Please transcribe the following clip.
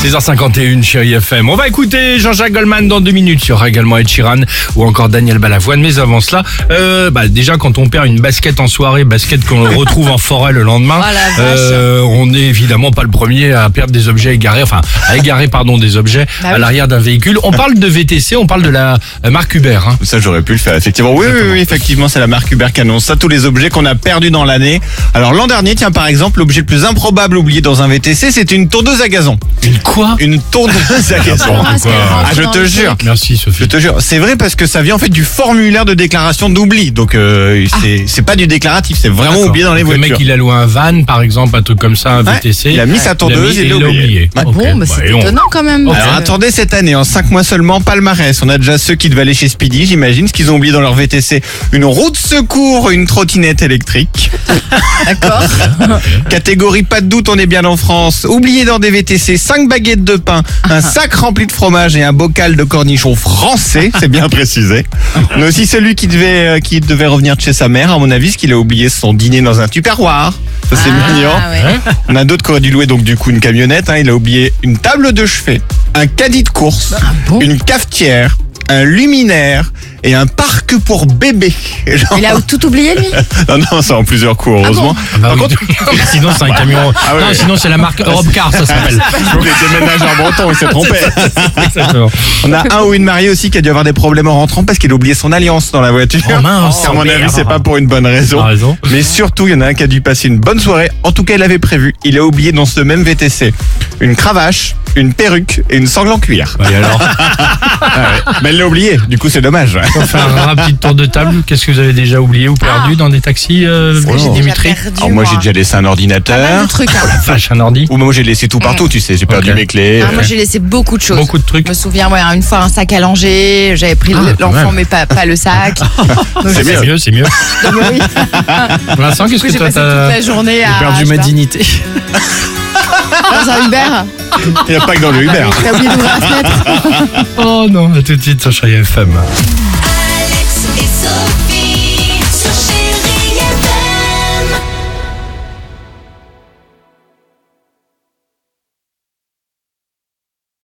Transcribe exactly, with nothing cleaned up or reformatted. six heures cinquante et un, chérie F M. On va écouter Jean-Jacques Goldman dans deux minutes. Il y aura également Ed Sheeran ou encore Daniel Balavoine. Mais avant cela, euh, bah déjà quand on perd une basket en soirée, basket qu'on retrouve en forêt le lendemain, oh, euh, on n'est évidemment pas le premier à perdre des objets égarés, enfin à égarer pardon des objets bah, à oui. l'arrière d'un véhicule. On parle de V T C, on parle de la marque Uber. Hein. Ça j'aurais pu le faire effectivement. Oui, oui, oui, effectivement c'est la marque Uber qui annonce ça, tous les objets qu'on a perdus dans l'année. Alors l'an dernier, tiens par exemple, l'objet le plus improbable oublié dans un V T C, c'est une tondeuse à gazon. Une quoi ? Une tondeuse à gazon. Ah, ah, je te jure. Merci Sophie. Je te jure. C'est vrai parce que ça vient en fait du formulaire de déclaration d'oubli. Donc euh, ah. c'est, c'est pas du déclaratif, c'est vraiment D'accord. oublié dans les Donc, voitures. Le mec il a loué un van par exemple, un truc comme ça, un V T C. Ouais, il a mis ouais. sa tondeuse et il l'a oublié. oublié. Ah, okay. Bon, mais bah, c'est étonnant on... quand même. Okay. Alors attendez, cette année, en cinq mois seulement, palmarès. On a déjà ceux qui devaient aller chez Speedy, j'imagine, ce qu'ils ont oublié dans leur V T C. Une roue de secours, une trottinette électrique. D'accord. Catégorie pas de doute, on est bien en France. Oublié dans des V T C, cinq baguettes de pain, un sac rempli de fromage et un bocal de cornichons français, c'est bien précisé. Mais aussi celui qui devait, euh, qui devait revenir de chez sa mère, à mon avis, ce qu'il a oublié son dîner dans un tupperware. Ça c'est ah, mignon. Ouais. On a d'autres qui auraient dû louer donc du coup une camionnette, hein, il a oublié une table de chevet, un caddie de course, ah, bon une cafetière, un luminaire et un parc pour bébé. Genre... Il a tout oublié lui. Non non, ça en plusieurs coups heureusement. Ah bon. Par bah, contre, oui. Sinon c'est un camion. Ah, ouais. Non, sinon c'est la marque Europe Car, ça s'appelle. Les déménageurs bretons, il s'est trompé. C'est ça, c'est ça. On a un ou une mariée aussi qui a dû avoir des problèmes en rentrant parce qu'il a oublié son alliance dans la voiture. Oh, mince, à mon avis, c'est pas pour une bonne raison. raison. Mais surtout, il y en a un qui a dû passer une bonne soirée. En tout cas, il l'avait prévu. Il a oublié dans ce même V T C une cravache, une perruque et une sangle en cuir. Et alors ah ouais. Mais elle l'a oublié, du coup c'est dommage. On fait un rapide tour de table. Qu'est-ce que vous avez déjà oublié ou perdu ah. dans des taxis euh, oh. Dimitri perdu, Alors moi, moi j'ai déjà laissé un ordinateur. Truc, hein. Oh la vache, un ordi. Ou moi j'ai laissé tout partout, tu sais, j'ai okay. perdu mes clés. Ah, moi j'ai laissé beaucoup de choses. Beaucoup de trucs. Je me souviens, ouais, une fois un sac à langer, j'avais pris ah, l'enfant mais pas, pas le sac. C'est mieux, mieux, c'est mieux. Donc, oui. Vincent, qu'est-ce que toi t'as J'ai perdu ma dignité. Dans un Uber. Il n'y a pas que dans le Uber. T'as oublié d'ouvrir la fenêtre. Oh non, à tout de suite sur Chérie F M.